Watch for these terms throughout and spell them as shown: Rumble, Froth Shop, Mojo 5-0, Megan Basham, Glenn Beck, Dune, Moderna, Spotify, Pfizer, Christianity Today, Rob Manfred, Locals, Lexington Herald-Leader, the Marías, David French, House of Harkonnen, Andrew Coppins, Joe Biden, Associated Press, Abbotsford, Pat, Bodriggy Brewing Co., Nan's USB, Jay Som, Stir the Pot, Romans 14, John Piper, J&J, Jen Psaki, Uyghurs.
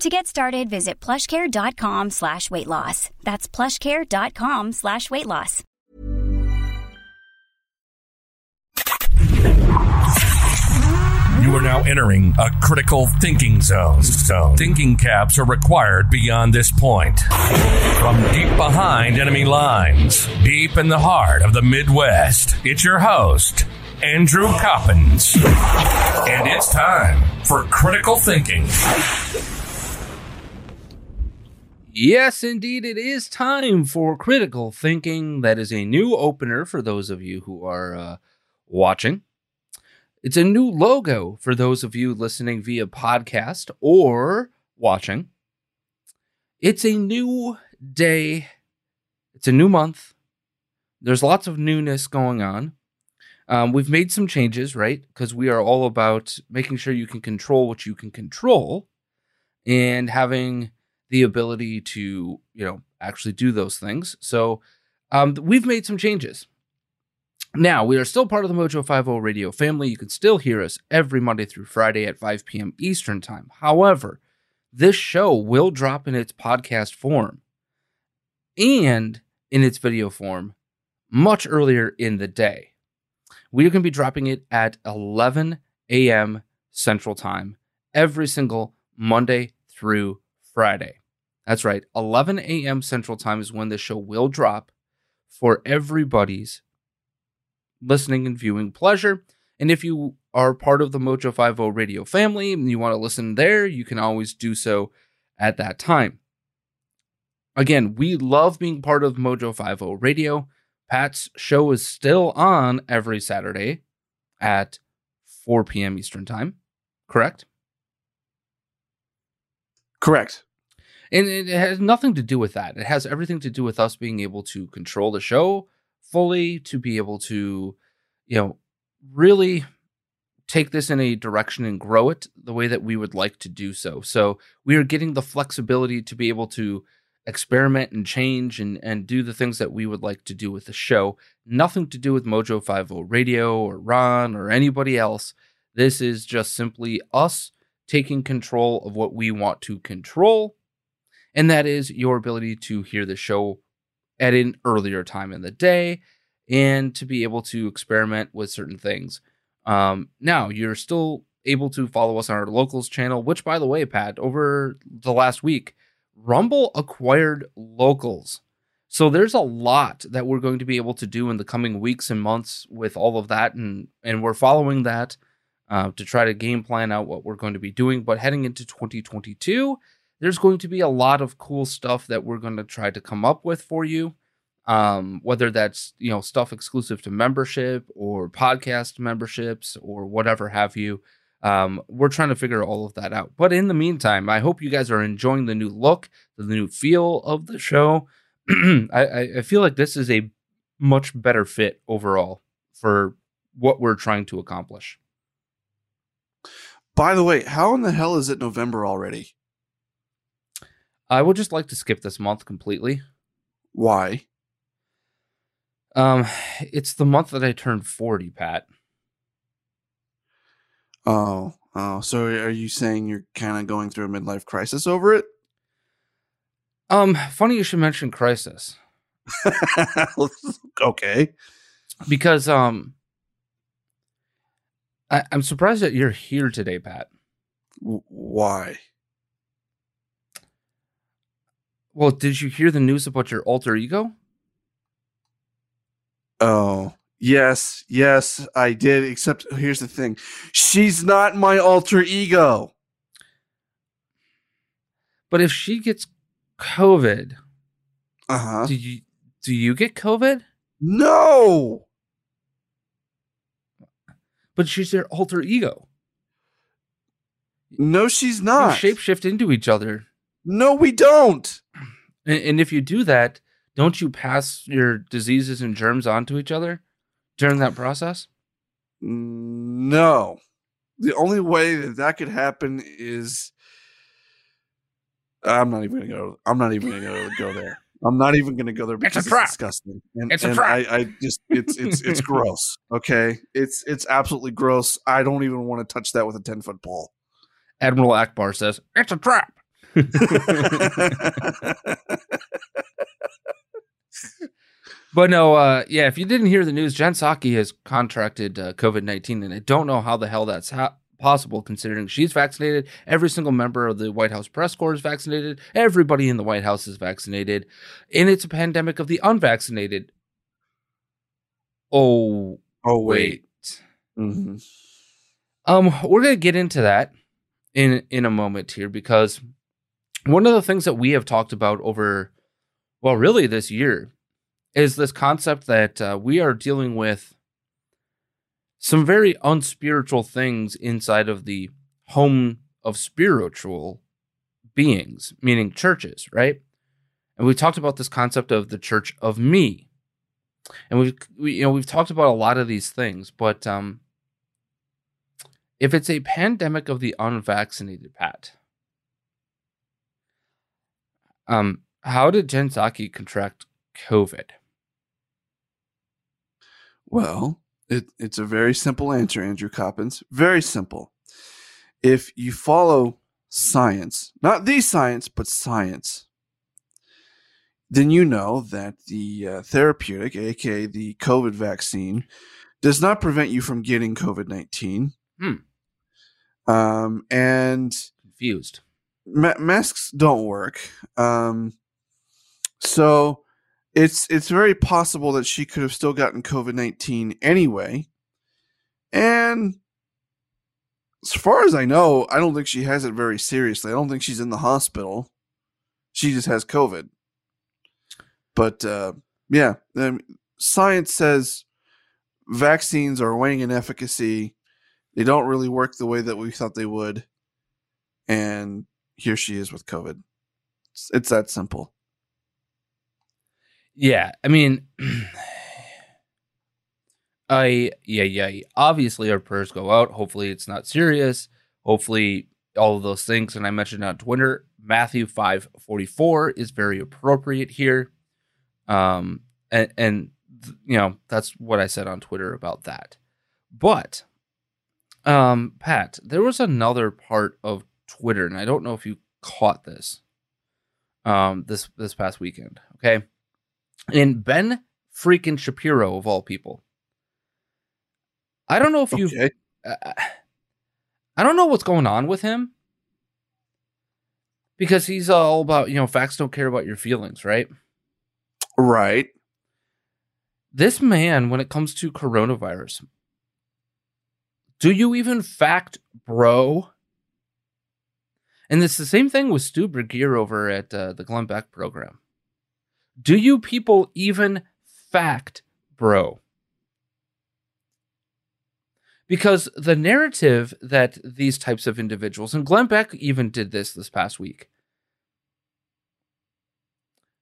To get started, visit plushcare.com/weightloss. That's plushcare.com/weightloss. You are now entering a critical thinking zone. So thinking caps are required beyond this point. From deep behind enemy lines, deep in the heart of the Midwest, it's your host, Andrew Coppins. And it's time for critical thinking. Yes, indeed, it is time for critical thinking. That is a new opener for those of you who are watching. It's a new logo for those of you listening via podcast or watching. It's a new day. It's a new month. There's lots of newness going on. We've made some changes, right? Because we are all about making sure you can control what you can control and having the ability to, actually do those things. So we've made some changes. Now, we are still part of the Mojo 5-0 radio family. You can still hear us every Monday through Friday at 5 p.m. Eastern time. However, this show will drop in its podcast form and in its video form much earlier in the day. We are going to be dropping it at 11 a.m. Central time every single Monday through Friday. That's right. 11 a.m. Central Time is when this show will drop for everybody's listening and viewing pleasure. And if you are part of the Mojo 5-0 radio family and you want to listen there, you can always do so at that time. Again, we love being part of Mojo 5-0 radio. Pat's show is still on every Saturday at 4 p.m. Eastern Time, correct? Correct. And it has nothing to do with that. It has everything to do with us being able to control the show fully, to be able to, really take this in a direction and grow it the way that we would like to do so. So we are getting the flexibility to be able to experiment and change and do the things that we would like to do with the show. Nothing to do with Mojo 5-0 Radio or Ron or anybody else. This is just simply us taking control of what we want to control, and that is your ability to hear the show at an earlier time in the day and to be able to experiment with certain things. Now, you're still able to follow us on our Locals channel, which, by the way, Pat, over the last week, Rumble acquired Locals. So there's a lot that we're going to be able to do in the coming weeks and months with all of that, and we're following that to try to game plan out what we're going to be doing. But heading into 2022, there's going to be a lot of cool stuff that we're going to try to come up with for you, whether that's stuff exclusive to membership or podcast memberships or whatever have you. We're trying to figure all of that out. But in the meantime, I hope you guys are enjoying the new look, the new feel of the show. I feel like this is a much better fit overall for what we're trying to accomplish. By the way, how in the hell is it November already? I would just like to skip this month completely. Why? It's the month that I turned 40, Pat. Oh, so are you saying you're kind of going through a midlife crisis over it? Funny you should mention crisis. Okay. Because I'm surprised that you're here today, Pat. Why? Well, did you hear the news about your alter ego? Oh, yes, I did. Except here's the thing. She's not my alter ego. But if she gets COVID, do you get COVID? No. But she's their alter ego. No, she's not. You shapeshift into each other. No, we don't. And if you do that, don't you pass your diseases and germs on to each other during that process? No. The only way that could happen is I'm not even going to go there. I'm not even going to go there because it's disgusting. And, it's a trap. It's gross. Okay. It's absolutely gross. I don't even want to touch that with a 10-foot pole. Admiral Akbar says, it's a trap. But no, if you didn't hear the news, Jen Psaki has contracted COVID-19, and I don't know how the hell that's possible considering she's vaccinated. Every single member of the White House press corps is vaccinated. Everybody in the White House is vaccinated. And it's a pandemic of the unvaccinated. Oh, wait. Mm-hmm. We're going to get into that in a moment here because one of the things that we have talked about over, well, really this year is this concept that we are dealing with some very unspiritual things inside of the home of spiritual beings, meaning churches, right? And we talked about this concept of the church of me. And we've talked about a lot of these things, but if it's a pandemic of the unvaccinated, Pat, how did Jen Psaki contract COVID? Well, it's a very simple answer, Andrew Coppins. Very simple. If you follow science, not the science, but science, then you know that the therapeutic, aka the COVID vaccine, does not prevent you from getting COVID-19. And confused. Masks don't work. So it's very possible that she could have still gotten COVID-19 anyway. And as far as I know, I don't think she has it very seriously. I don't think she's in the hospital. She just has COVID. But science says vaccines are waning in efficacy. They don't really work the way that we thought they would. And here she is with COVID. It's that simple. Yeah, I mean, obviously our prayers go out. Hopefully it's not serious. Hopefully all of those things. And I mentioned on Twitter, Matthew 5:44 is very appropriate here. That's what I said on Twitter about that. But Pat, there was another part of Twitter, and I don't know if you caught this this past weekend, okay? And Ben freaking Shapiro, of all people. I don't know if you've... Okay. I don't know what's going on with him. Because he's all about, facts don't care about your feelings, right? Right. This man, when it comes to coronavirus... Do you even fact, bro? And it's the same thing with Stu Burguiere over at the Glenn Beck program. Do you people even fact, bro? Because the narrative that these types of individuals, and Glenn Beck even did this past week.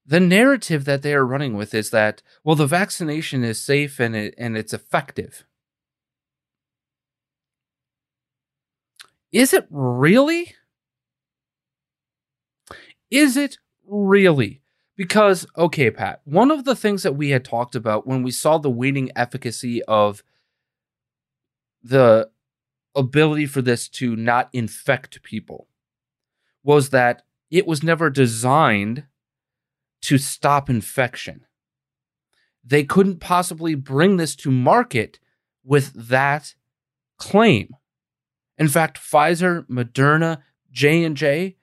The narrative that they are running with is that, well, the vaccination is safe and it's effective. Is it really? Because, okay, Pat, one of the things that we had talked about when we saw the waning efficacy of the ability for this to not infect people was that it was never designed to stop infection. They couldn't possibly bring this to market with that claim. In fact, Pfizer, Moderna, J&J,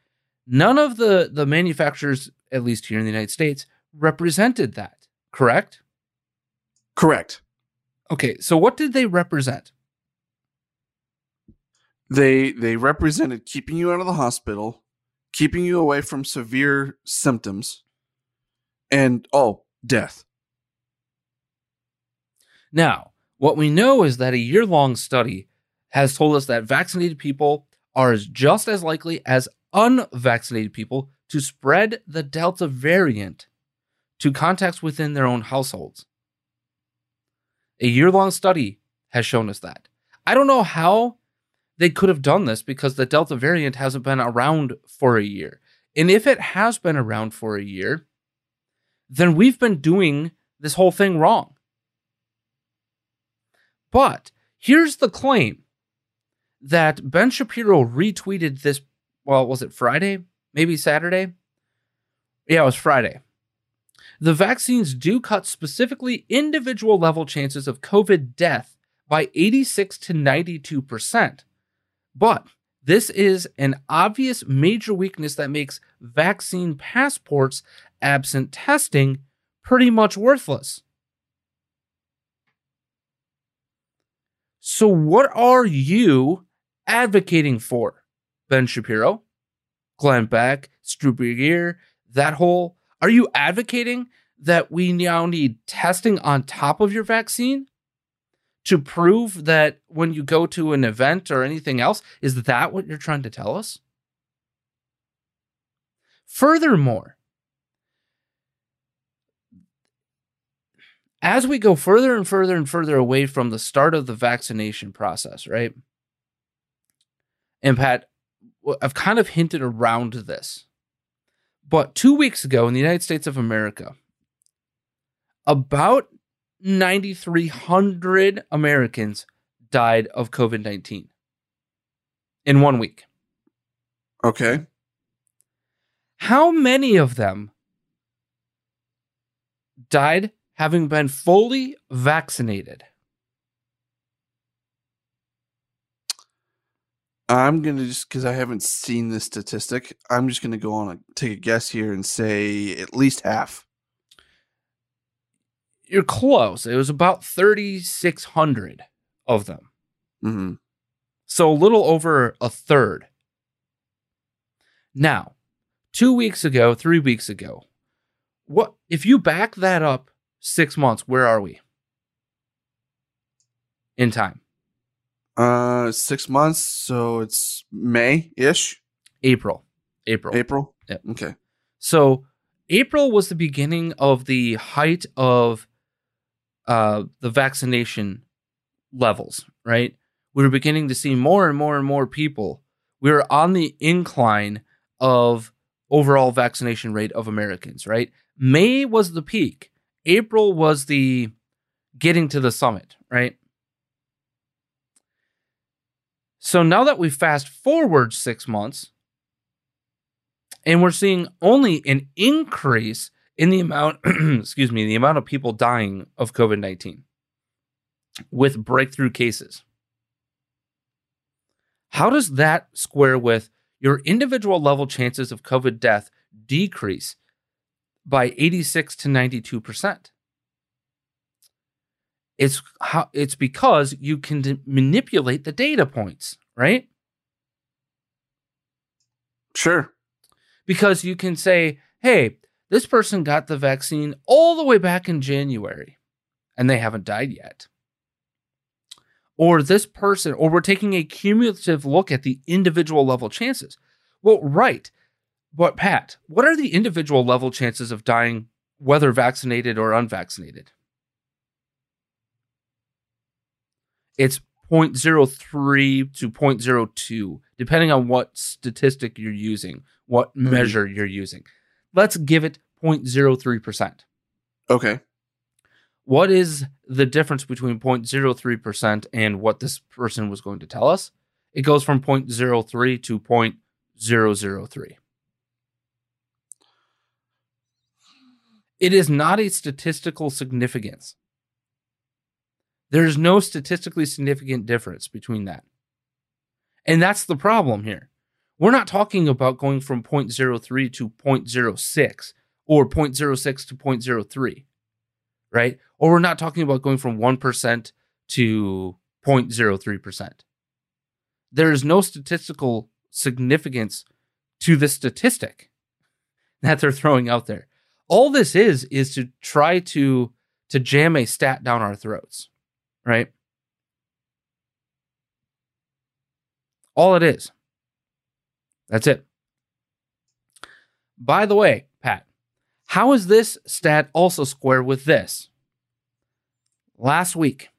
none of the manufacturers, at least here in the United States, represented that, correct? Correct. Okay, so what did they represent? They represented keeping you out of the hospital, keeping you away from severe symptoms, and, death. Now, what we know is that a year-long study has told us that vaccinated people are just as likely as unvaccinated people to spread the Delta variant to contacts within their own households. A year-long study has shown us that. I don't know how they could have done this because the Delta variant hasn't been around for a year. And if it has been around for a year, then we've been doing this whole thing wrong. But here's the claim that Ben Shapiro retweeted this, was it Friday? Maybe Saturday? Yeah, it was Friday. The vaccines do cut specifically individual level chances of COVID death by 86 to 92%. But this is an obvious major weakness that makes vaccine passports, absent testing, pretty much worthless. So what are you advocating for, Ben Shapiro, Glenn Beck, Stu Burguiere, that whole? Are you advocating that we now need testing on top of your vaccine to prove that when you go to an event or anything else? Is that what you're trying to tell us? Furthermore, as we go further and further and further away from the start of the vaccination process, right? And Pat, I've kind of hinted around this, but 2 weeks ago in the United States of America, about 9,300 Americans died of COVID-19 in 1 week. Okay. How many of them died having been fully vaccinated? I'm going to just, because I haven't seen this statistic, I'm just going to go on and take a guess here and say at least half. You're close. It was about 3,600 of them. Mm-hmm. So a little over a third. Now, 2 weeks ago, 3 weeks ago, what if you back that up 6 months, where are we in time? 6 months, so it's May-ish? April. April? Yep. Okay. So April was the beginning of the height of the vaccination levels, right? We were beginning to see more and more and more people. We were on the incline of overall vaccination rate of Americans, right? May was the peak. April was the getting to the summit, right? So now that we fast forward 6 months, and we're seeing only an increase in the amount, the amount of people dying of COVID-19 with breakthrough cases. How does that square with your individual level chances of COVID death decrease by 86 to 92%? It's because you can manipulate the data points, right? Sure. Because you can say, hey, this person got the vaccine all the way back in January and they haven't died yet. Or this person, or we're taking a cumulative look at the individual level chances. Well, right. But Pat, what are the individual level chances of dying, whether vaccinated or unvaccinated? It's 0.03 to 0.02, depending on what statistic you're using, what measure you're using. Let's give it 0.03%. Okay. What is the difference between 0.03% and what this person was going to tell us? It goes from 0.03 to 0.003. It is not a statistical significance. There is no statistically significant difference between that. And that's the problem here. We're not talking about going from 0.03 to 0.06 or 0.06 to 0.03, right? Or we're not talking about going from 1% to 0.03%. There is no statistical significance to the statistic that they're throwing out there. All this is to try to jam a stat down our throats, right? All it is. That's it. By the way, Pat, how is this stat also square with this? Last week,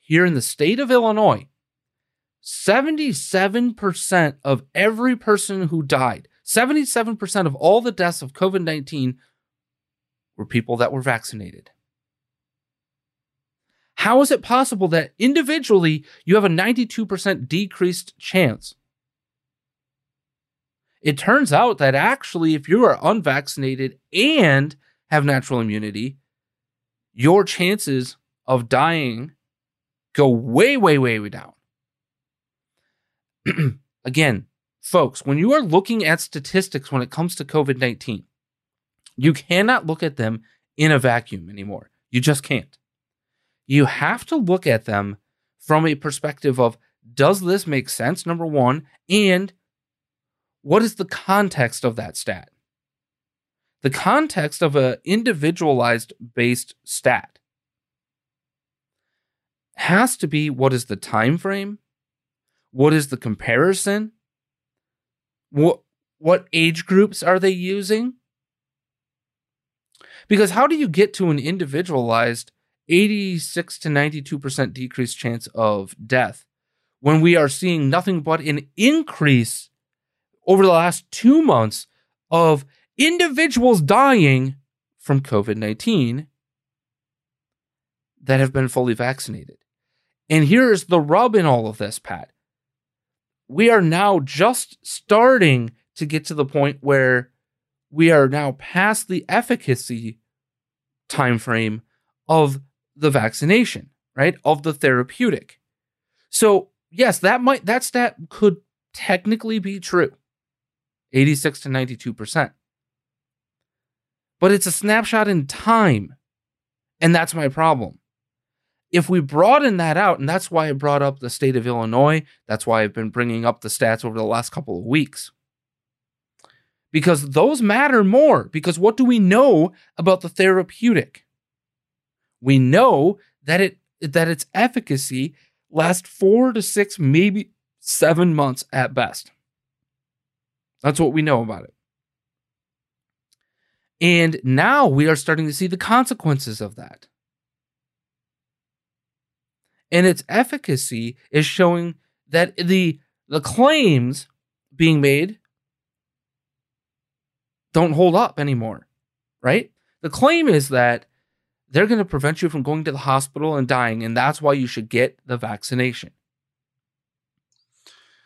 here in the state of Illinois, 77% of every person who died, 77% of all the deaths of COVID-19 were people that were vaccinated. How is it possible that individually you have a 92% decreased chance? It turns out that actually if you are unvaccinated and have natural immunity, your chances of dying go way, way, way, way down. Again, folks, when you are looking at statistics when it comes to COVID-19, you cannot look at them in a vacuum anymore. You just can't. You have to look at them from a perspective of, does this make sense, number one, and what is the context of that stat? The context of an individualized-based stat has to be, what is the time frame? What is the comparison? What age groups are they using? Because how do you get to an individualized 86 to 92% decreased chance of death when we are seeing nothing but an increase over the last 2 months of individuals dying from COVID-19 that have been fully vaccinated? And here's the rub in all of this, Pat. We are now just starting to get to the point where we are now past the efficacy time frame of the vaccination, right? Of the therapeutic. So yes, that stat could technically be true, 86 to 92%. But it's a snapshot in time, and that's my problem. If we broaden that out, and that's why I brought up the state of Illinois, that's why I've been bringing up the stats over the last couple of weeks, because those matter more, because what do we know about the therapeutic? We know that its efficacy lasts 4 to 6, maybe 7 months at best. That's what we know about it. And now we are starting to see the consequences of that. And its efficacy is showing that the claims being made don't hold up anymore, right? The claim is that they're going to prevent you from going to the hospital and dying, and that's why you should get the vaccination.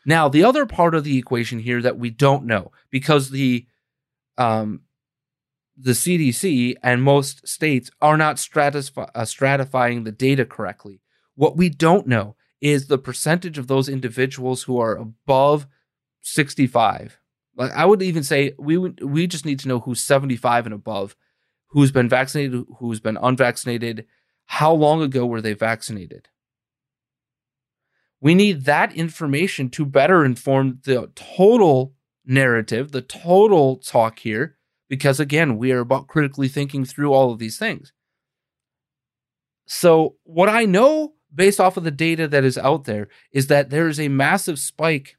Now, the other part of the equation here that we don't know, because the CDC and most states are not stratifying the data correctly. What we don't know is the percentage of those individuals who are above 65. Like I would even say we just need to know who's 75 and above, who's been vaccinated, who's been unvaccinated, how long ago were they vaccinated? We need that information to better inform the total narrative, the total talk here, because again, we are about critically thinking through all of these things. So what I know based off of the data that is out there is that there is a massive spike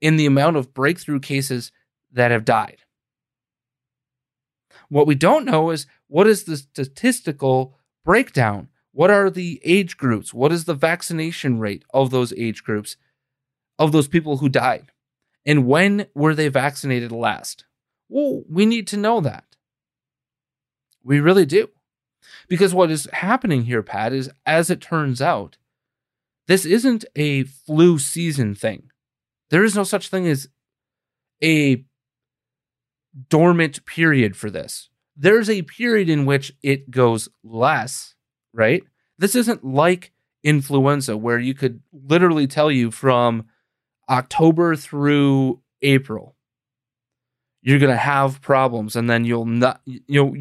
in the amount of breakthrough cases that have died. What we don't know is, what is the statistical breakdown? What are the age groups? What is the vaccination rate of those age groups, of those people who died? And when were they vaccinated last? Well, we need to know that. We really do. Because what is happening here, Pat, is, as it turns out, this isn't a flu season thing. There is no such thing as a dormant period for this. There's a period in which it goes less, right? This isn't like influenza, where you could literally tell you from October through April, you're going to have problems, and then you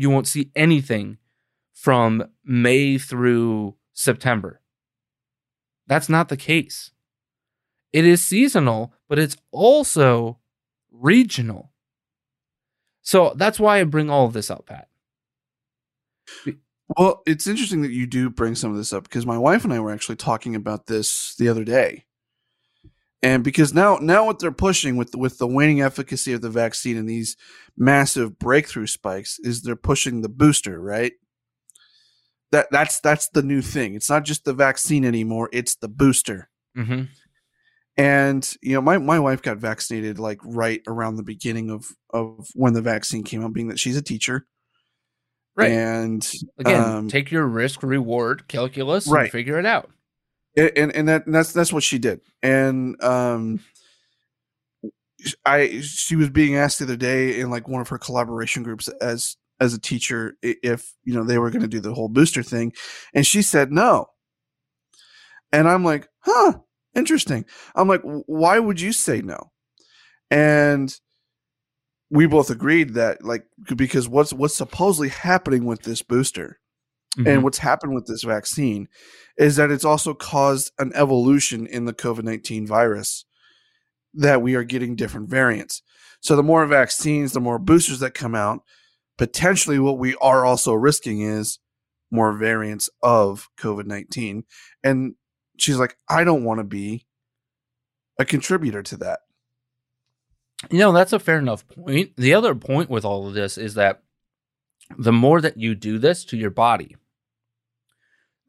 won't see anything from May through September. That's not the case. It is seasonal, but it's also regional. So that's why I bring all of this up, Pat. Well, it's interesting that you do bring some of this up, because my wife and I were actually talking about this the other day. And because now what they're pushing with the waning efficacy of the vaccine and these massive breakthrough spikes is they're pushing the booster, right? That's the new thing. It's not just the vaccine anymore. It's the booster. Mm-hmm. And, you know, my wife got vaccinated like right around the beginning of when the vaccine came out, being that she's a teacher. Right. And again, take your risk reward calculus and figure it out. And that's what she did. And she was being asked the other day in like one of her collaboration groups as a teacher if, you know, they were going to do the whole booster thing, and she said no. And I'm like, huh, interesting. I'm like, why would you say no? And we both agreed that, like, because what's supposedly happening with this booster, mm-hmm. and what's happened with this vaccine is that it's also caused an evolution in the COVID-19 virus, that we are getting different variants. So the more vaccines, the more boosters that come out, potentially what we are also risking is more variants of COVID-19. And she's like, I don't want to be a contributor to that. You know, that's a fair enough point. The other point with all of this is that the more that you do this to your body,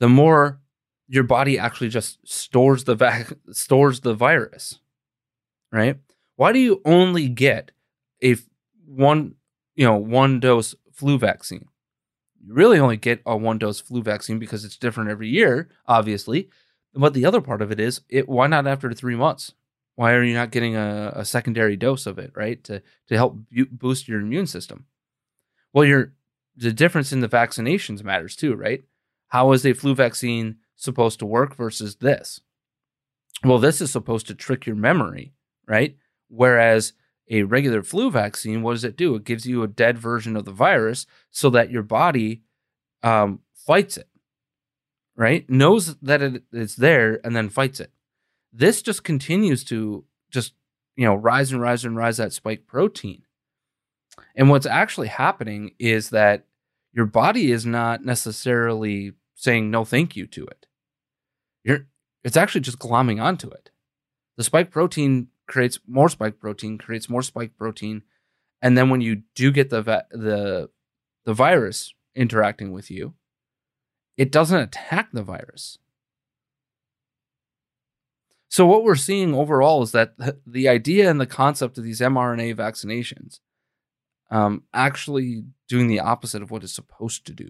the more your body actually just stores the virus, right? Why do you only get one dose flu vaccine? You really only get a one dose flu vaccine because it's different every year, obviously. But the other part of it is, why not after 3 months? Why are you not getting a secondary dose of it, right? To help boost your immune system. Well, the difference in the vaccinations matters too, right? How is a flu vaccine supposed to work versus this? Well, this is supposed to trick your memory, right? Whereas a regular flu vaccine, what does it do? It gives you a dead version of the virus so that your body fights it, right? Knows that it's there and then fights it. This just continues to just, you know, rise that spike protein. And what's actually happening is that your body is not necessarily saying no thank you to it. It's actually just glomming onto it. The spike protein creates more spike protein, creates more spike protein. And then when you do get the virus interacting with you, it doesn't attack the virus. So what we're seeing overall is that the idea and the concept of these mRNA vaccinations actually doing the opposite of what it's supposed to do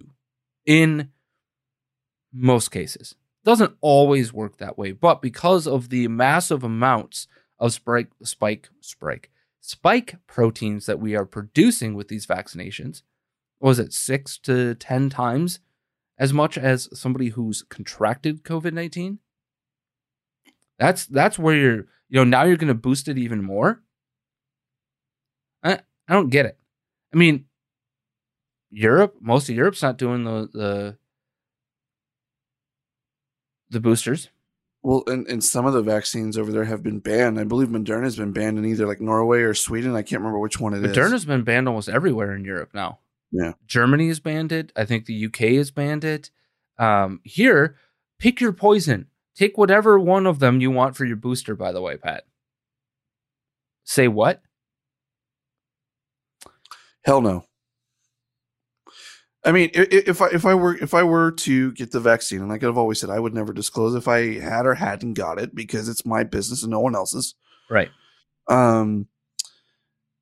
in most cases. Doesn't always work that way, but because of the massive amounts of spike proteins that we are producing with these vaccinations, was it 6 to 10 times as much as somebody who's contracted COVID-19? That's where now you're going to boost it even more. I don't get it. I mean, most of Europe's not doing the boosters. Well, and some of the vaccines over there have been banned. I believe Moderna's been banned in either like Norway or Sweden. I can't remember which one it is. Moderna's been banned almost everywhere in Europe now. Yeah. Germany has banned it. I think the UK has banned it. Here, pick your poison. Take whatever one of them you want for your booster, by the way, Pat. Say what? Hell no. I mean, if I were to get the vaccine, and like I've always said, I would never disclose if I had or hadn't got it, because it's my business and no one else's. Right.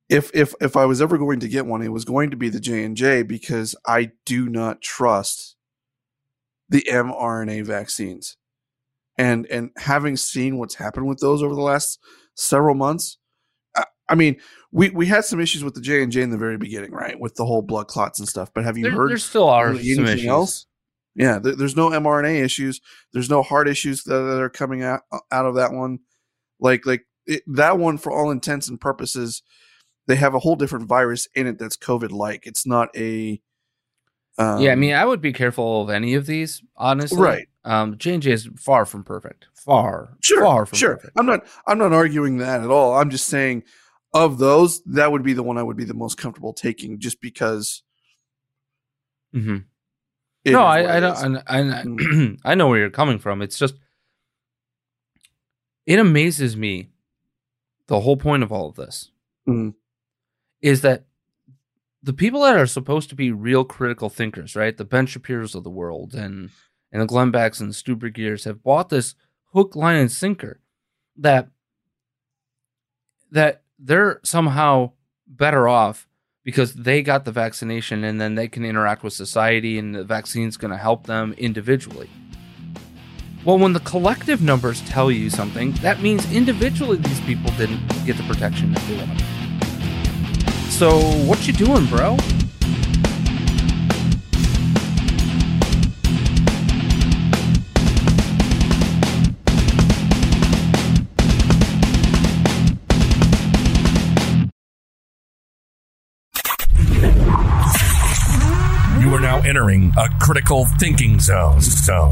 if I was ever going to get one, it was going to be the J&J, because I do not trust the mRNA vaccines. And having seen what's happened with those over the last several months, I mean, we had some issues with the J&J in the very beginning, right, with the whole blood clots and stuff. But have you heard there still are anything issues. Else? Yeah, there's no mRNA issues. There's no heart issues that are coming out of that one. That one, for all intents and purposes, they have a whole different virus in it that's COVID-like. It's not a... yeah, I mean, I would be careful of any of these, honestly. Right. J&J is far from perfect. Far from perfect. I'm not arguing that at all. I'm just saying, of those, that would be the one I would be the most comfortable taking, just because. Mm-hmm. No, I don't. I know where you're coming from. It's just, it amazes me. The whole point of all of this is that the people that are supposed to be real critical thinkers, right? The Ben Shapiros of the world and the Glenn Becks and Stu Burguiere have bought this hook, line, and sinker that they're somehow better off because they got the vaccination and then they can interact with society and the vaccine's going to help them individually. Well, when the collective numbers tell you something, that means individually these people didn't get the protection that they wanted. So what you doing, bro? Entering a critical thinking zone.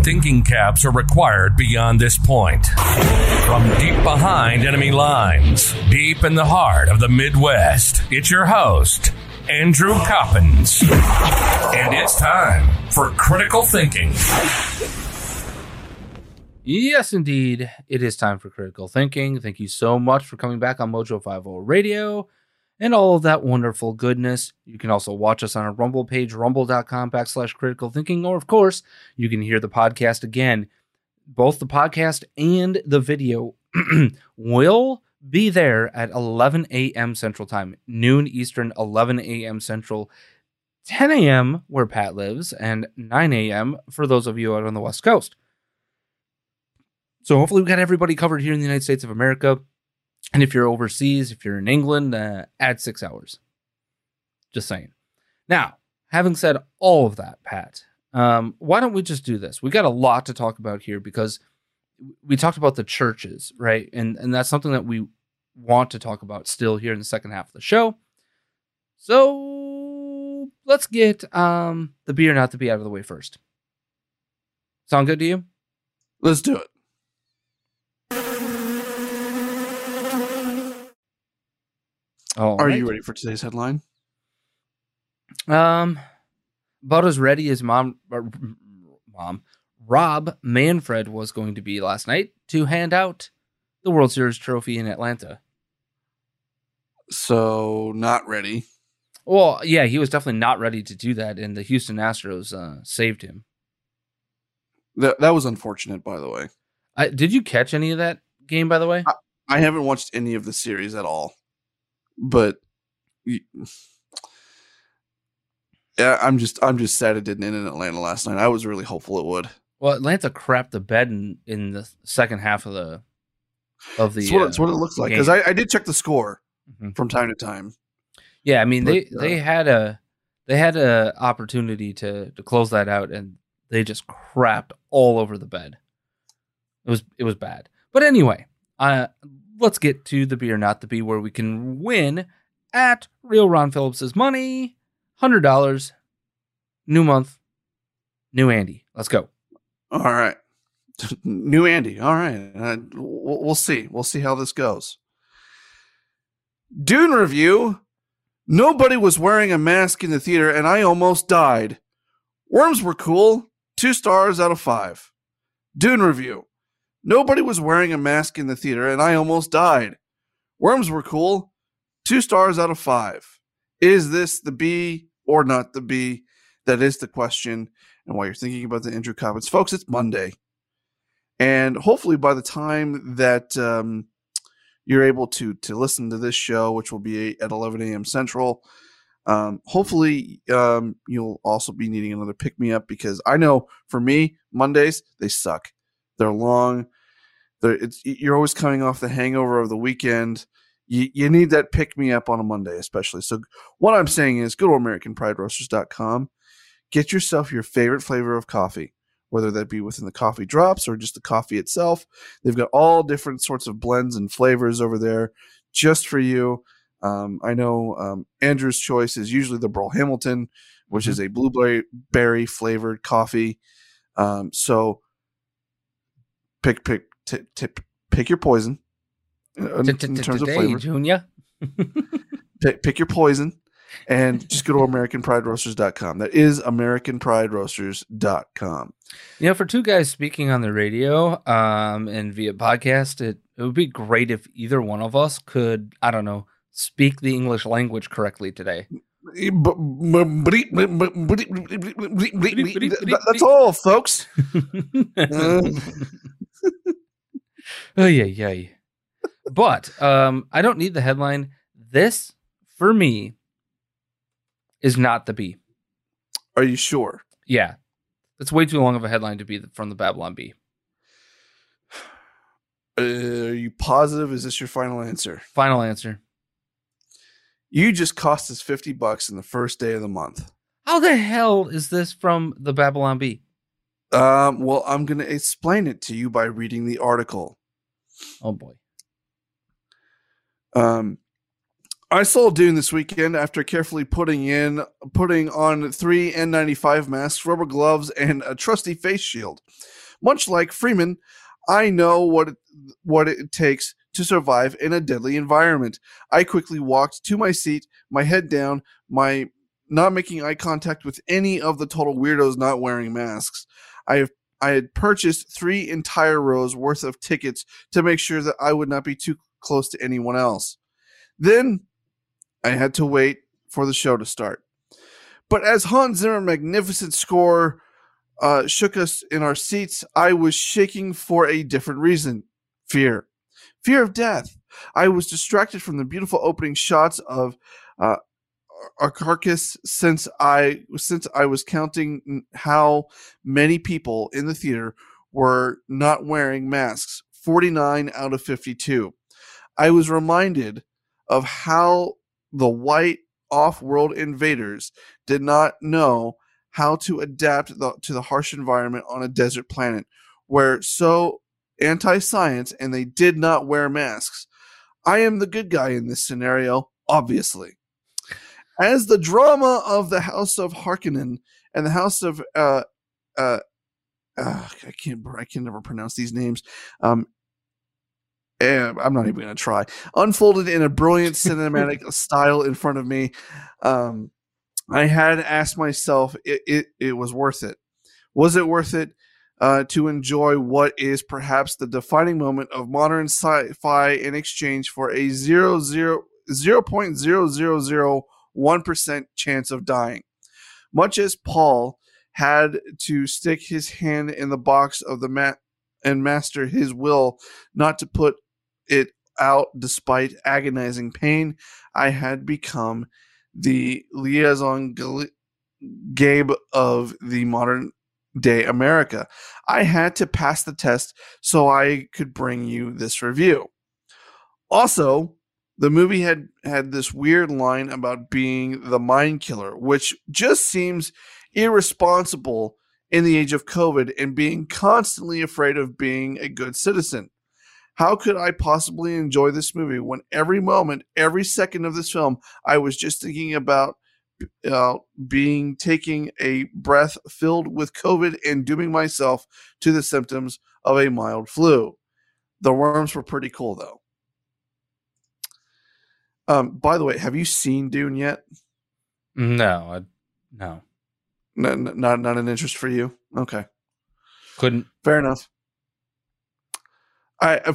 Thinking caps are required beyond this point. From deep behind enemy lines, deep in the heart of the Midwest, it's your host, Andrew Coppins. And it's time for critical thinking. Yes, indeed. It is time for critical thinking. Thank you so much for coming back on Mojo 5-0 Radio. And all of that wonderful goodness. You can also watch us on our Rumble page, rumble.com/critical thinking. Or, of course, you can hear the podcast again. Both the podcast and the video will be there at 11 a.m. Central Time, noon Eastern, 11 a.m. Central, 10 a.m. where Pat lives, and 9 a.m. for those of you out on the West Coast. So hopefully we've got everybody covered here in the United States of America. And if you're overseas, if you're in England, add 6 hours. Just saying. Now, having said all of that, Pat, why don't we just do this? We got a lot to talk about here because we talked about the churches, right? And that's something that we want to talk about still here in the second half of the show. So let's get the be or not to be out of the way first. Sound good to you? Let's do it. Are you ready for today's headline? About as ready as Rob Manfred was going to be last night to hand out the World Series trophy in Atlanta. So not ready. Well, yeah, he was definitely not ready to do that, and the Houston Astros saved him. That was unfortunate, by the way. Did you catch any of that game, by the way? I haven't watched any of the series at all. But yeah, I'm just sad it didn't end in Atlanta last night. I was really hopeful it would. Well, Atlanta crapped the bed in the second half of the. That's what it looks like, because I did check the score from time to time. Yeah, I mean they had a opportunity to close that out, and they just crapped all over the bed. It was bad. But anyway, let's get to the be or not the be, where we can win at Real Ron Phillips's money, $100, new month, new Andy. Let's go. All right. New Andy. All right. We'll see. We'll see how this goes. Dune review. Nobody was wearing a mask in the theater and I almost died. Worms were cool. 2 stars out of 5. Dune review. Nobody was wearing a mask in the theater, and I almost died. Worms were cool. 2 stars out of 5. Is this the B or not the B? That is the question. And while you're thinking about the Andrew Coppins, folks, it's Monday. And hopefully by the time that You're able to listen to this show, which will be at 11 a.m. Central. Hopefully you'll also be needing another pick me up, because I know for me, Mondays, they suck. They're long. You're always coming off the hangover of the weekend. You need that pick me up on a Monday, especially. So what I'm saying is go to AmericanPrideRoasters.com. Get yourself your favorite flavor of coffee, whether that be within the coffee drops or just the coffee itself. They've got all different sorts of blends and flavors over there just for you. I know Andrew's choice is usually the Burl Hamilton, which is a blueberry flavored coffee. So pick your poison in terms of flavor. Junior. Pick your poison. And just go to AmericanPrideRoasters.com. That is AmericanPrideRoasters.com. You know, for two guys speaking on the radio and via podcast, it would be great if either one of us could, I don't know, speak the English language correctly today. That's all, folks. But I don't need the headline. This, for me, is not the bee. Are you sure? Yeah. That's way too long of a headline to be from the Babylon Bee. Are you positive? Is this your final answer? Final answer. You just cost us $50 in the first day of the month. How the hell is this from the Babylon Bee? Well, I'm going to explain it to you by reading the article. Oh, boy. I saw Dune this weekend after carefully putting on 3 N95 masks, rubber gloves, and a trusty face shield. Much like Freeman, I know what it takes to survive in a deadly environment. I quickly walked to my seat, my head down, my not making eye contact with any of the total weirdos not wearing masks. I had purchased 3 entire rows worth of tickets to make sure that I would not be too close to anyone else. Then I had to wait for the show to start. But as Hans Zimmer's magnificent score shook us in our seats, I was shaking for a different reason. Fear. Fear of death. I was distracted from the beautiful opening shots of Arcaracas since I was counting how many people in the theater were not wearing masks. 49 out of 52. I was reminded of how the white off-world invaders did not know how to adapt to the harsh environment on a desert planet where so anti-science and they did not wear masks. I am the good guy in this scenario, obviously. As the drama of the House of Harkonnen and the House of I can never pronounce these names. And I'm not even going to try. Unfolded in a brilliant cinematic style in front of me. I had asked myself, it was worth it. Was it worth it to enjoy what is perhaps the defining moment of modern sci-fi in exchange for a 0.0001% chance of dying? Much as Paul had to stick his hand in the box of the mat and master his will not to put it out despite agonizing pain, I had become the liaison Gabe of the modern day America. I had to pass the test so I could bring you this review. Also, the movie had this weird line about being the mind killer, which just seems irresponsible in the age of COVID and being constantly afraid of being a good citizen. How could I possibly enjoy this movie when every moment, every second of this film, I was just thinking about taking a breath filled with COVID and dooming myself to the symptoms of a mild flu? The worms were pretty cool, though. By the way, have you seen Dune yet? No. Not an interest for you. Okay. Couldn't. Fair enough.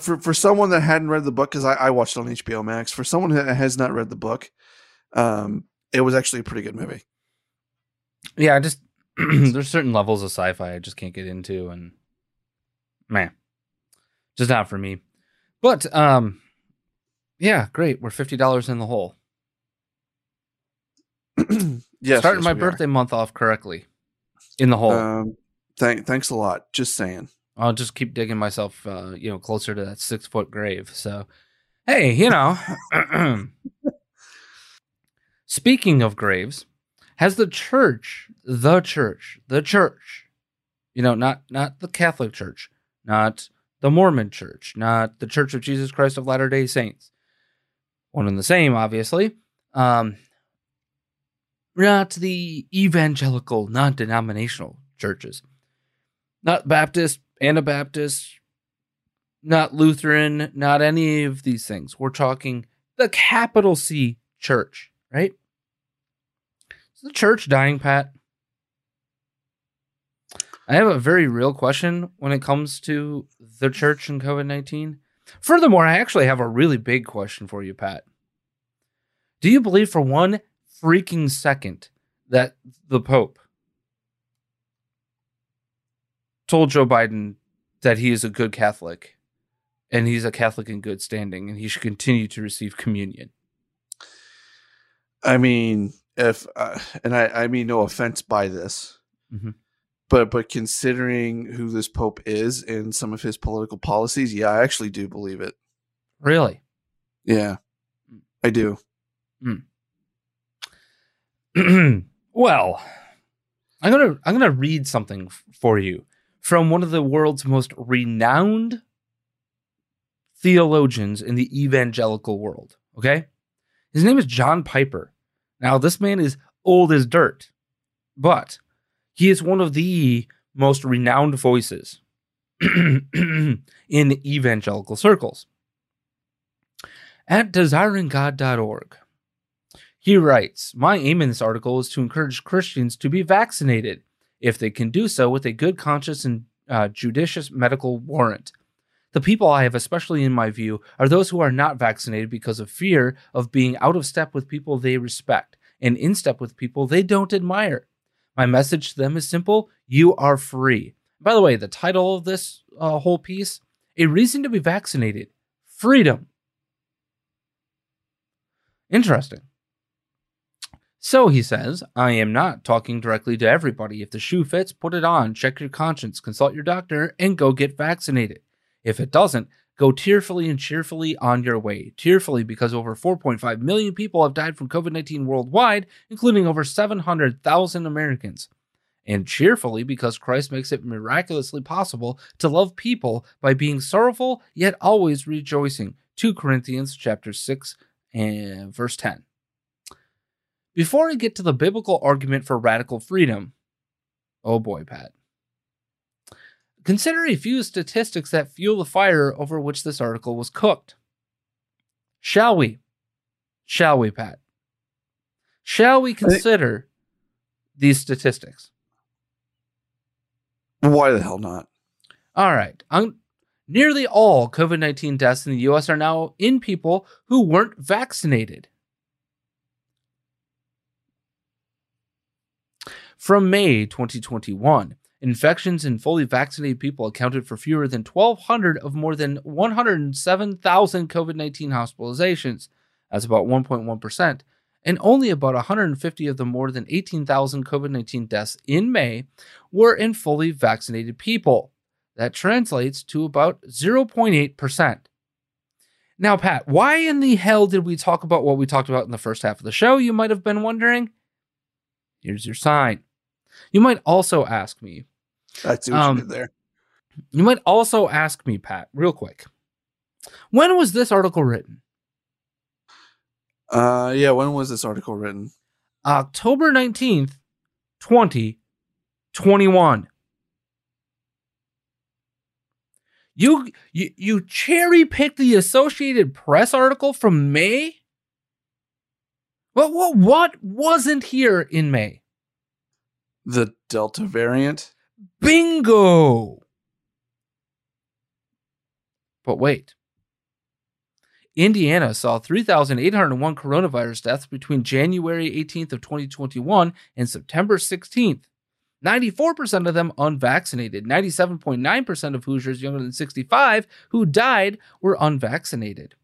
For someone that hadn't read the book, because I watched it on HBO Max, for someone that has not read the book, it was actually a pretty good movie. Yeah, I just there's certain levels of sci-fi I just can't get into, and man, just not for me. But Yeah, great. We're $50 in the hole. Yes. Starting my birthday month off correctly. In the hole. Thanks a lot. Just saying. I'll just keep digging myself, closer to that 6-foot grave. So, hey, Speaking of graves, has the church, not the Catholic Church, not the Mormon Church, not the Church of Jesus Christ of Latter-day Saints, one and the same, obviously, not the evangelical, non-denominational churches, not Baptist, Anabaptist, not Lutheran, not any of these things. We're talking the capital C church, right? Is the church dying, Pat? I have a very real question when it comes to the church and COVID-19. Furthermore, I actually have a really big question for you, Pat. Do you believe for one freaking second that the Pope told Joe Biden that he is a good Catholic and he's a Catholic in good standing and he should continue to receive communion? I mean, I mean, no offense by this, mm-hmm. but considering who this Pope is and some of his political policies, yeah, I actually do believe it. Really? Yeah, I do. Mm. Well, I'm gonna read something for you from one of the world's most renowned theologians in the evangelical world. Okay, his name is John Piper. Now, this man is old as dirt, but he is one of the most renowned voices in evangelical circles. At DesiringGod.org, he writes, "My aim in this article is to encourage Christians to be vaccinated if they can do so with a good conscience and judicious medical warrant. The people I have, especially in my view, are those who are not vaccinated because of fear of being out of step with people they respect and in step with people they don't admire. My message to them is simple. You are free." By the way, the title of this whole piece, "A Reason to be Vaccinated, Freedom." Interesting. So he says, "I am not talking directly to everybody. If the shoe fits, put it on, check your conscience, consult your doctor, and go get vaccinated. If it doesn't, go tearfully and cheerfully on your way. Tearfully because over 4.5 million people have died from COVID-19 worldwide, including over 700,000 Americans. And cheerfully because Christ makes it miraculously possible to love people by being sorrowful yet always rejoicing." 2 Corinthians chapter 6 and verse 10. Before I get to the biblical argument for radical freedom, oh boy, Pat, consider a few statistics that fuel the fire over which this article was cooked. Shall we? Shall we, Pat? Shall we consider these statistics? Why the hell not? All right. Nearly all COVID-19 deaths in the U.S. are now in people who weren't vaccinated. From May 2021, infections in fully vaccinated people accounted for fewer than 1,200 of more than 107,000 COVID-19 hospitalizations. That's about 1.1%. And only about 150 of the more than 18,000 COVID-19 deaths in May were in fully vaccinated people. That translates to about 0.8%. Now, Pat, why in the hell did we talk about what we talked about in the first half of the show? You might have been wondering. Here's your sign. You might also ask me. That's what you did there. You might also ask me, Pat, real quick. When was this article written? When was this article written? October 19th, 2021. You cherry-picked the Associated Press article from May? Well, what wasn't here in May? The Delta variant? Bingo! But wait. Indiana saw 3,801 coronavirus deaths between January 18th of 2021 and September 16th. 94% of them unvaccinated. 97.9% of Hoosiers younger than 65 who died were unvaccinated.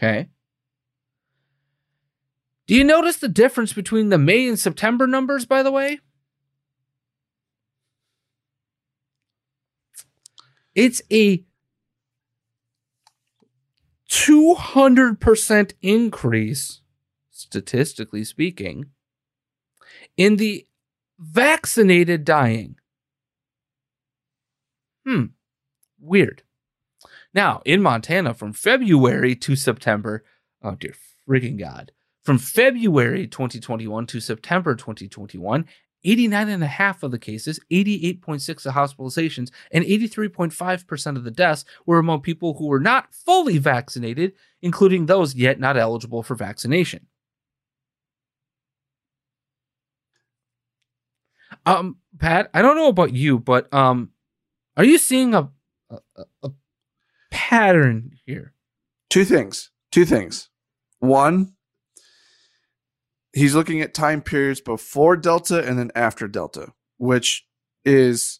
Okay. Do you notice the difference between the May and September numbers, by the way? It's a 200% increase, statistically speaking, in the vaccinated dying. Weird. Now, in Montana, from February to September, oh dear freaking God, from February 2021 to September 2021, 89.5% of the cases, 88.6% of hospitalizations, and 83.5% of the deaths were among people who were not fully vaccinated, including those yet not eligible for vaccination. Pat, I don't know about you, but are you seeing a pattern here? Two things. One, he's looking at time periods before Delta and then after Delta, which is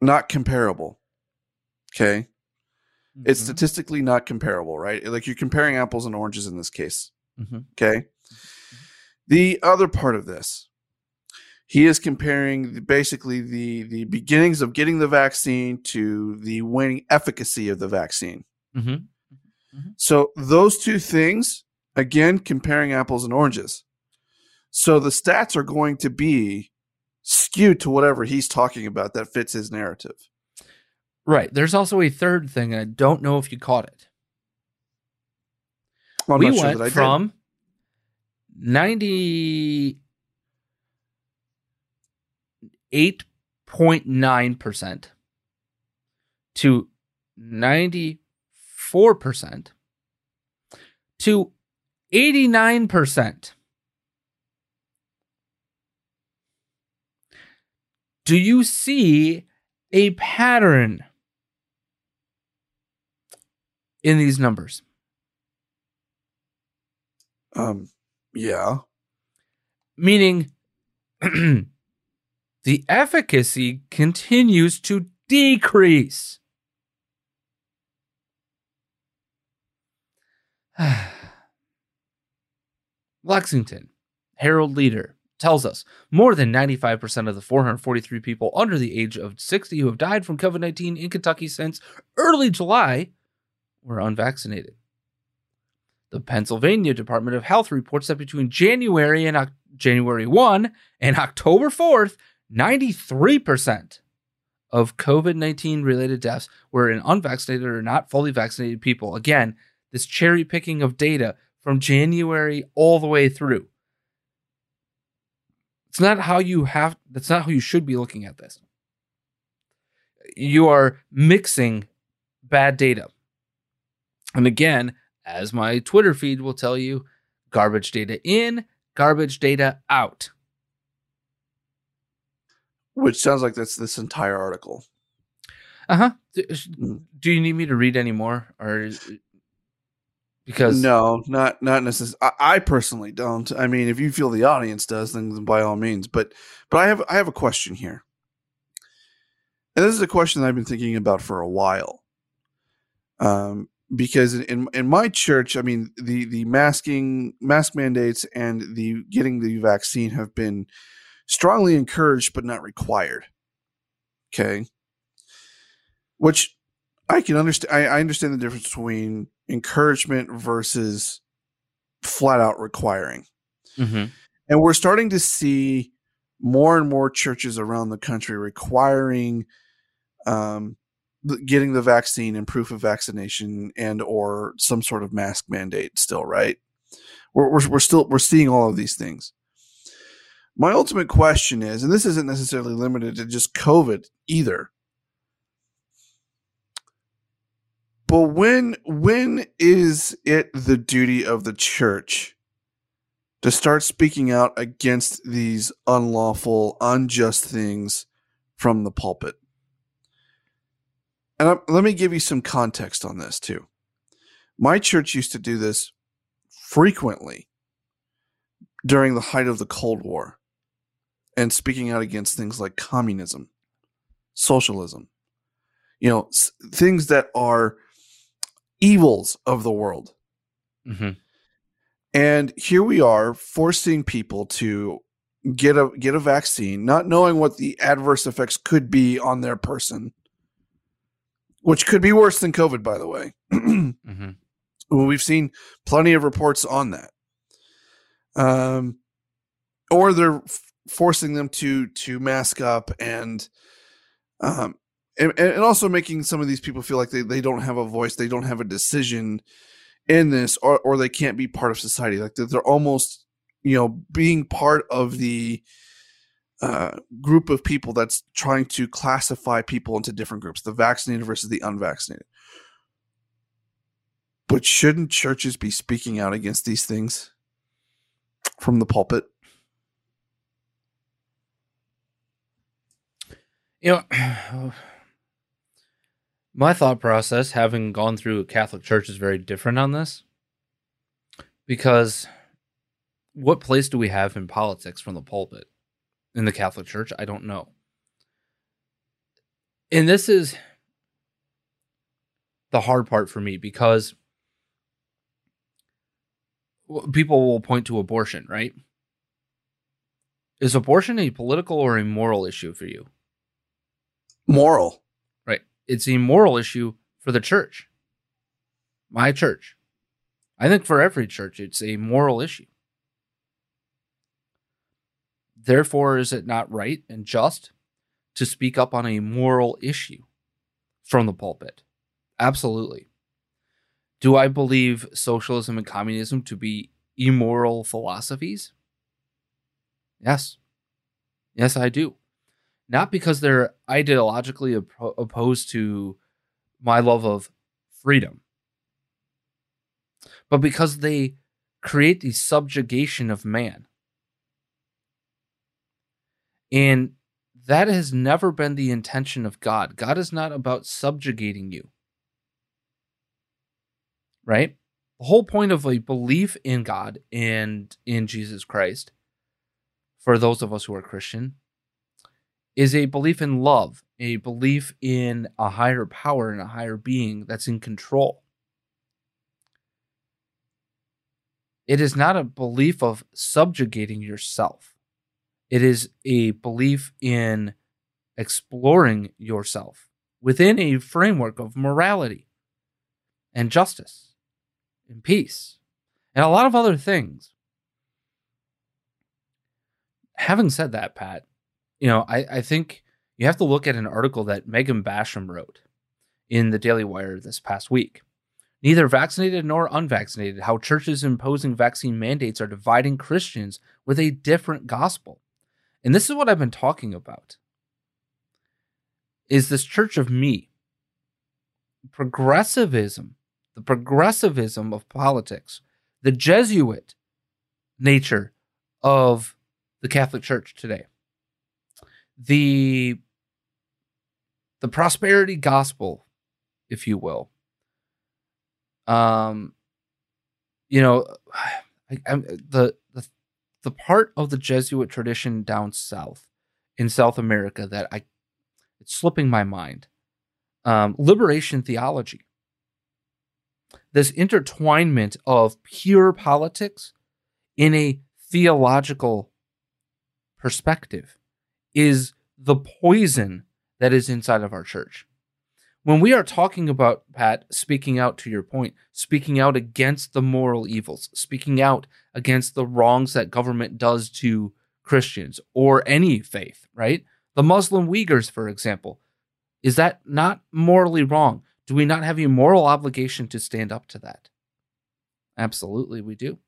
not comparable. Okay. Mm-hmm. It's statistically not comparable, right? Like you're comparing apples and oranges in this case. Mm-hmm. Okay. The other part of this, he is comparing basically the beginnings of getting the vaccine to the waning efficacy of the vaccine. Mm-hmm. Mm-hmm. So those two things, again, comparing apples and oranges. So the stats are going to be skewed to whatever he's talking about that fits his narrative. Right. There's also a third thing, and I don't know if you caught it. Well, I'm not sure that I did. From 98.9% to 94% to 89%. Do you see a pattern in these numbers? Yeah. Meaning the efficacy continues to decrease. Lexington Herald-Leader tells us more than 95% of the 443 people under the age of 60 who have died from COVID-19 in Kentucky since early July were unvaccinated. The Pennsylvania Department of Health reports that between January 1 and October 4th, 93% of COVID-19 related deaths were in unvaccinated or not fully vaccinated people. Again, this cherry picking of data from January all the way through. That's not how you should be looking at this. You are mixing bad data. And again, as my Twitter feed will tell you, garbage data in, garbage data out. Which sounds like that's this entire article. Uh-huh. Do you need me to read any more? Because no, not necessarily. I personally don't. I mean, if you feel the audience does, then by all means. But I have a question here, and this is a question that I've been thinking about for a while. Because in my church, I mean, the mask mandates and the getting the vaccine have been strongly encouraged but not required. Okay, which I can understand. I understand the difference between encouragement versus flat out requiring. Mm-hmm. And we're starting to see more and more churches around the country requiring getting the vaccine and proof of vaccination and or some sort of mask mandate still, right? We're seeing all of these things. My ultimate question is, and this isn't necessarily limited to just COVID either, but when is it the duty of the church to start speaking out against these unlawful, unjust things from the pulpit? And let me give you some context on this too. My church used to do this frequently during the height of the Cold War and speaking out against things like communism, socialism, things that are evils of the world Mm-hmm. And here we are forcing people to get a vaccine, not knowing what the adverse effects could be on their person, which could be worse than COVID, by the way. Mm-hmm. We've seen plenty of reports on that. Or they're forcing them to mask up and also making some of these people feel like they don't have a voice, they don't have a decision in this, or they can't be part of society. Like they're almost, being part of the group of people that's trying to classify people into different groups, the vaccinated versus the unvaccinated. But shouldn't churches be speaking out against these things from the pulpit? My thought process, having gone through a Catholic church, is very different on this, because what place do we have in politics from the pulpit in the Catholic church? I don't know. And this is the hard part for me, because people will point to abortion, right? Is abortion a political or a moral issue for you? Moral. Right. It's a moral issue for the church. My church. I think for every church, it's a moral issue. Therefore, is it not right and just to speak up on a moral issue from the pulpit? Absolutely. Do I believe socialism and communism to be immoral philosophies? Yes. Yes, I do. Not because they're ideologically opposed to my love of freedom, but because they create the subjugation of man. And that has never been the intention of God. God is not about subjugating you, right? The whole point of a belief in God and in Jesus Christ, for those of us who are Christian, is a belief in love, a belief in a higher power and a higher being that's in control. It is not a belief of subjugating yourself. It is a belief in exploring yourself within a framework of morality and justice and peace and a lot of other things. Having said that, Pat, I think you have to look at an article that Megan Basham wrote in the Daily Wire this past week. Neither vaccinated nor unvaccinated, how churches imposing vaccine mandates are dividing Christians with a different gospel. And this is what I've been talking about, is this church of me. Progressivism, the progressivism of politics, the Jesuit nature of the Catholic Church today. The prosperity gospel, if you will. The part of the Jesuit tradition down south in South America that it's slipping my mind. Liberation theology. This intertwinement of pure politics in a theological perspective is the poison that is inside of our church. When we are talking about, Pat, speaking out to your point, speaking out against the moral evils, speaking out against the wrongs that government does to Christians or any faith, right? The Muslim Uyghurs, for example, is that not morally wrong? Do we not have a moral obligation to stand up to that? Absolutely, we do.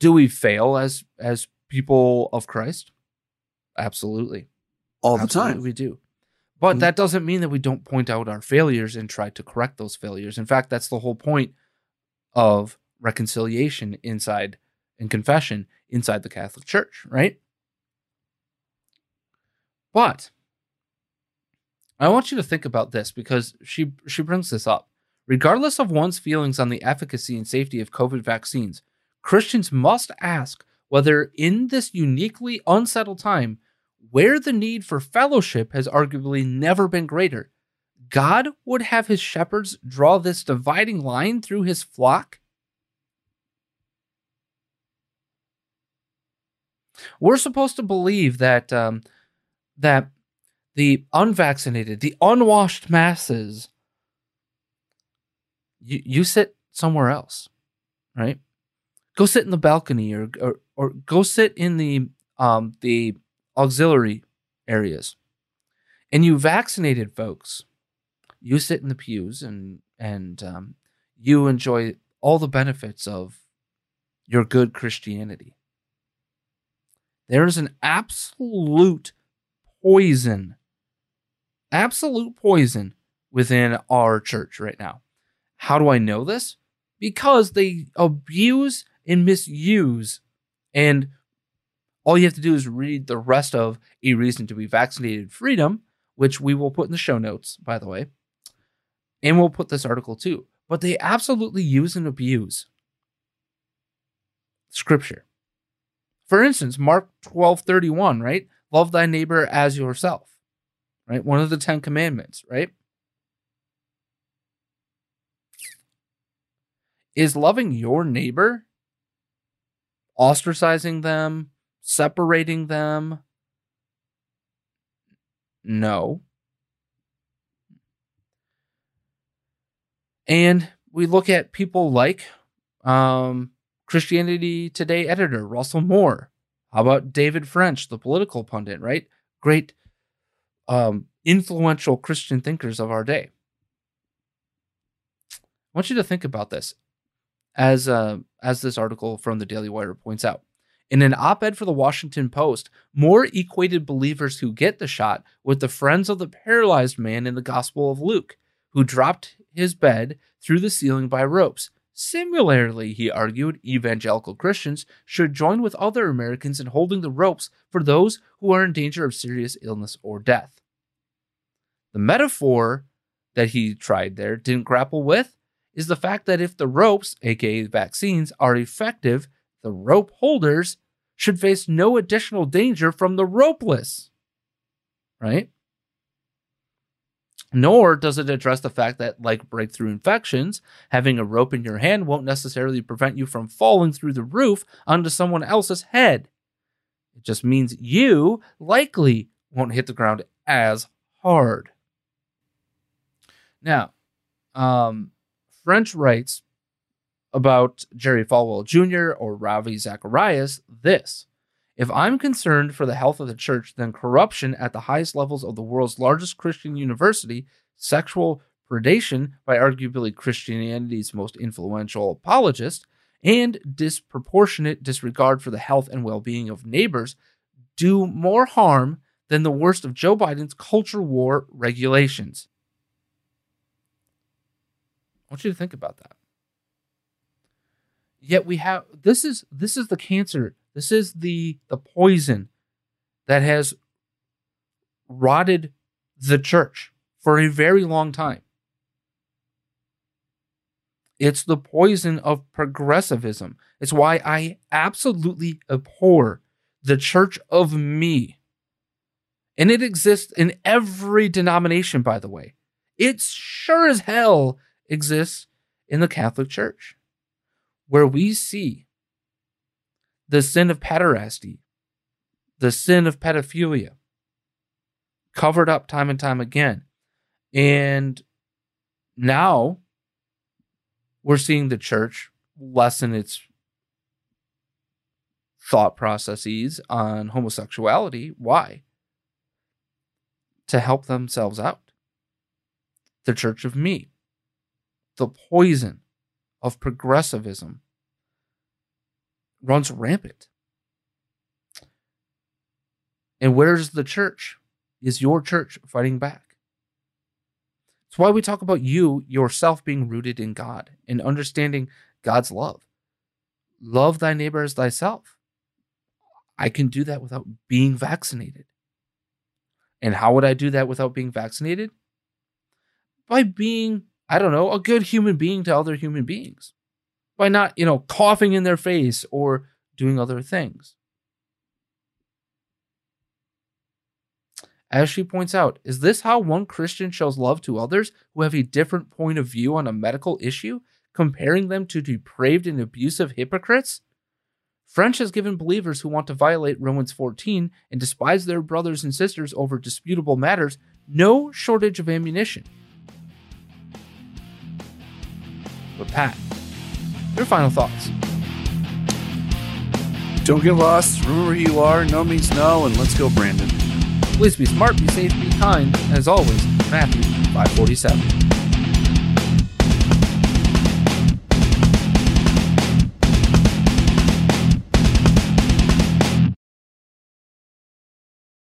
Do we fail as people of Christ? Absolutely. All the time. We do. But that doesn't mean that we don't point out our failures and try to correct those failures. In fact, that's the whole point of reconciliation inside and confession inside the Catholic Church, right? But I want you to think about this, because she brings this up. Regardless of one's feelings on the efficacy and safety of COVID vaccines, Christians must ask whether in this uniquely unsettled time, where the need for fellowship has arguably never been greater, God would have his shepherds draw this dividing line through his flock We're supposed to believe that that the unvaccinated, the unwashed masses, you sit somewhere else, right? Go sit in the balcony or go sit in the auxiliary areas. And you vaccinated folks, you sit in the pews and you enjoy all the benefits of your good Christianity. There is an absolute poison within our church right now. How do I know this? Because they abuse and misuse, and all you have to do is read the rest of A Reason to be Vaccinated Freedom, which we will put in the show notes, by the way, and we'll put this article too. But they absolutely use and abuse Scripture. For instance, Mark 12:31, right? Love thy neighbor as yourself, right? One of the 10 commandments, right? Is loving your neighbor ostracizing them, separating them? No. And we look at people like Christianity Today editor Russell Moore. How about David French, the political pundit, right? Great, influential Christian thinkers of our day. I want you to think about this, as this article from the Daily Wire points out. In an op-ed for the Washington Post, Moore equated believers who get the shot with the friends of the paralyzed man in the Gospel of Luke, who dropped his bed through the ceiling by ropes. Similarly, he argued, evangelical Christians should join with other Americans in holding the ropes for those who are in danger of serious illness or death. The metaphor that he tried there didn't grapple with is the fact that if the ropes, aka vaccines, are effective, the rope holders should face no additional danger from the ropeless, right? Nor does it address the fact that, like breakthrough infections, having a rope in your hand won't necessarily prevent you from falling through the roof onto someone else's head. It just means you likely won't hit the ground as hard. Now, French writes about Jerry Falwell Jr. or Ravi Zacharias this: if I'm concerned for the health of the church, then corruption at the highest levels of the world's largest Christian university, sexual predation by arguably Christianity's most influential apologist, and disproportionate disregard for the health and well-being of neighbors do more harm than the worst of Joe Biden's culture war regulations. I want you to think about that. Yet we have, this is the cancer. This is the poison that has rotted the church for a very long time. It's the poison of progressivism. It's why I absolutely abhor the church of me. And it exists in every denomination, by the way. It sure as hell exists in the Catholic Church, where we see the sin of pederasty, the sin of pedophilia, covered up time and time again. And now we're seeing the church lessen its thought processes on homosexuality. Why? To help themselves out. The church of me, the poison of progressivism, runs rampant. And where's the church? Is your church fighting back? It's why we talk about you, yourself, being rooted in God and understanding God's love. Love thy neighbor as thyself. I can do that without being vaccinated. And how would I do that without being vaccinated? By being, I don't know, a good human being to other human beings. By not, coughing in their face or doing other things. As she points out, is this how one Christian shows love to others who have a different point of view on a medical issue, comparing them to depraved and abusive hypocrites? French has given believers who want to violate Romans 14 and despise their brothers and sisters over disputable matters no shortage of ammunition. But Pat, your final thoughts? Don't get lost. Remember where you are. No means no. And let's go, Brandon. Please be smart, be safe, be kind. As always, Matthew 5:47.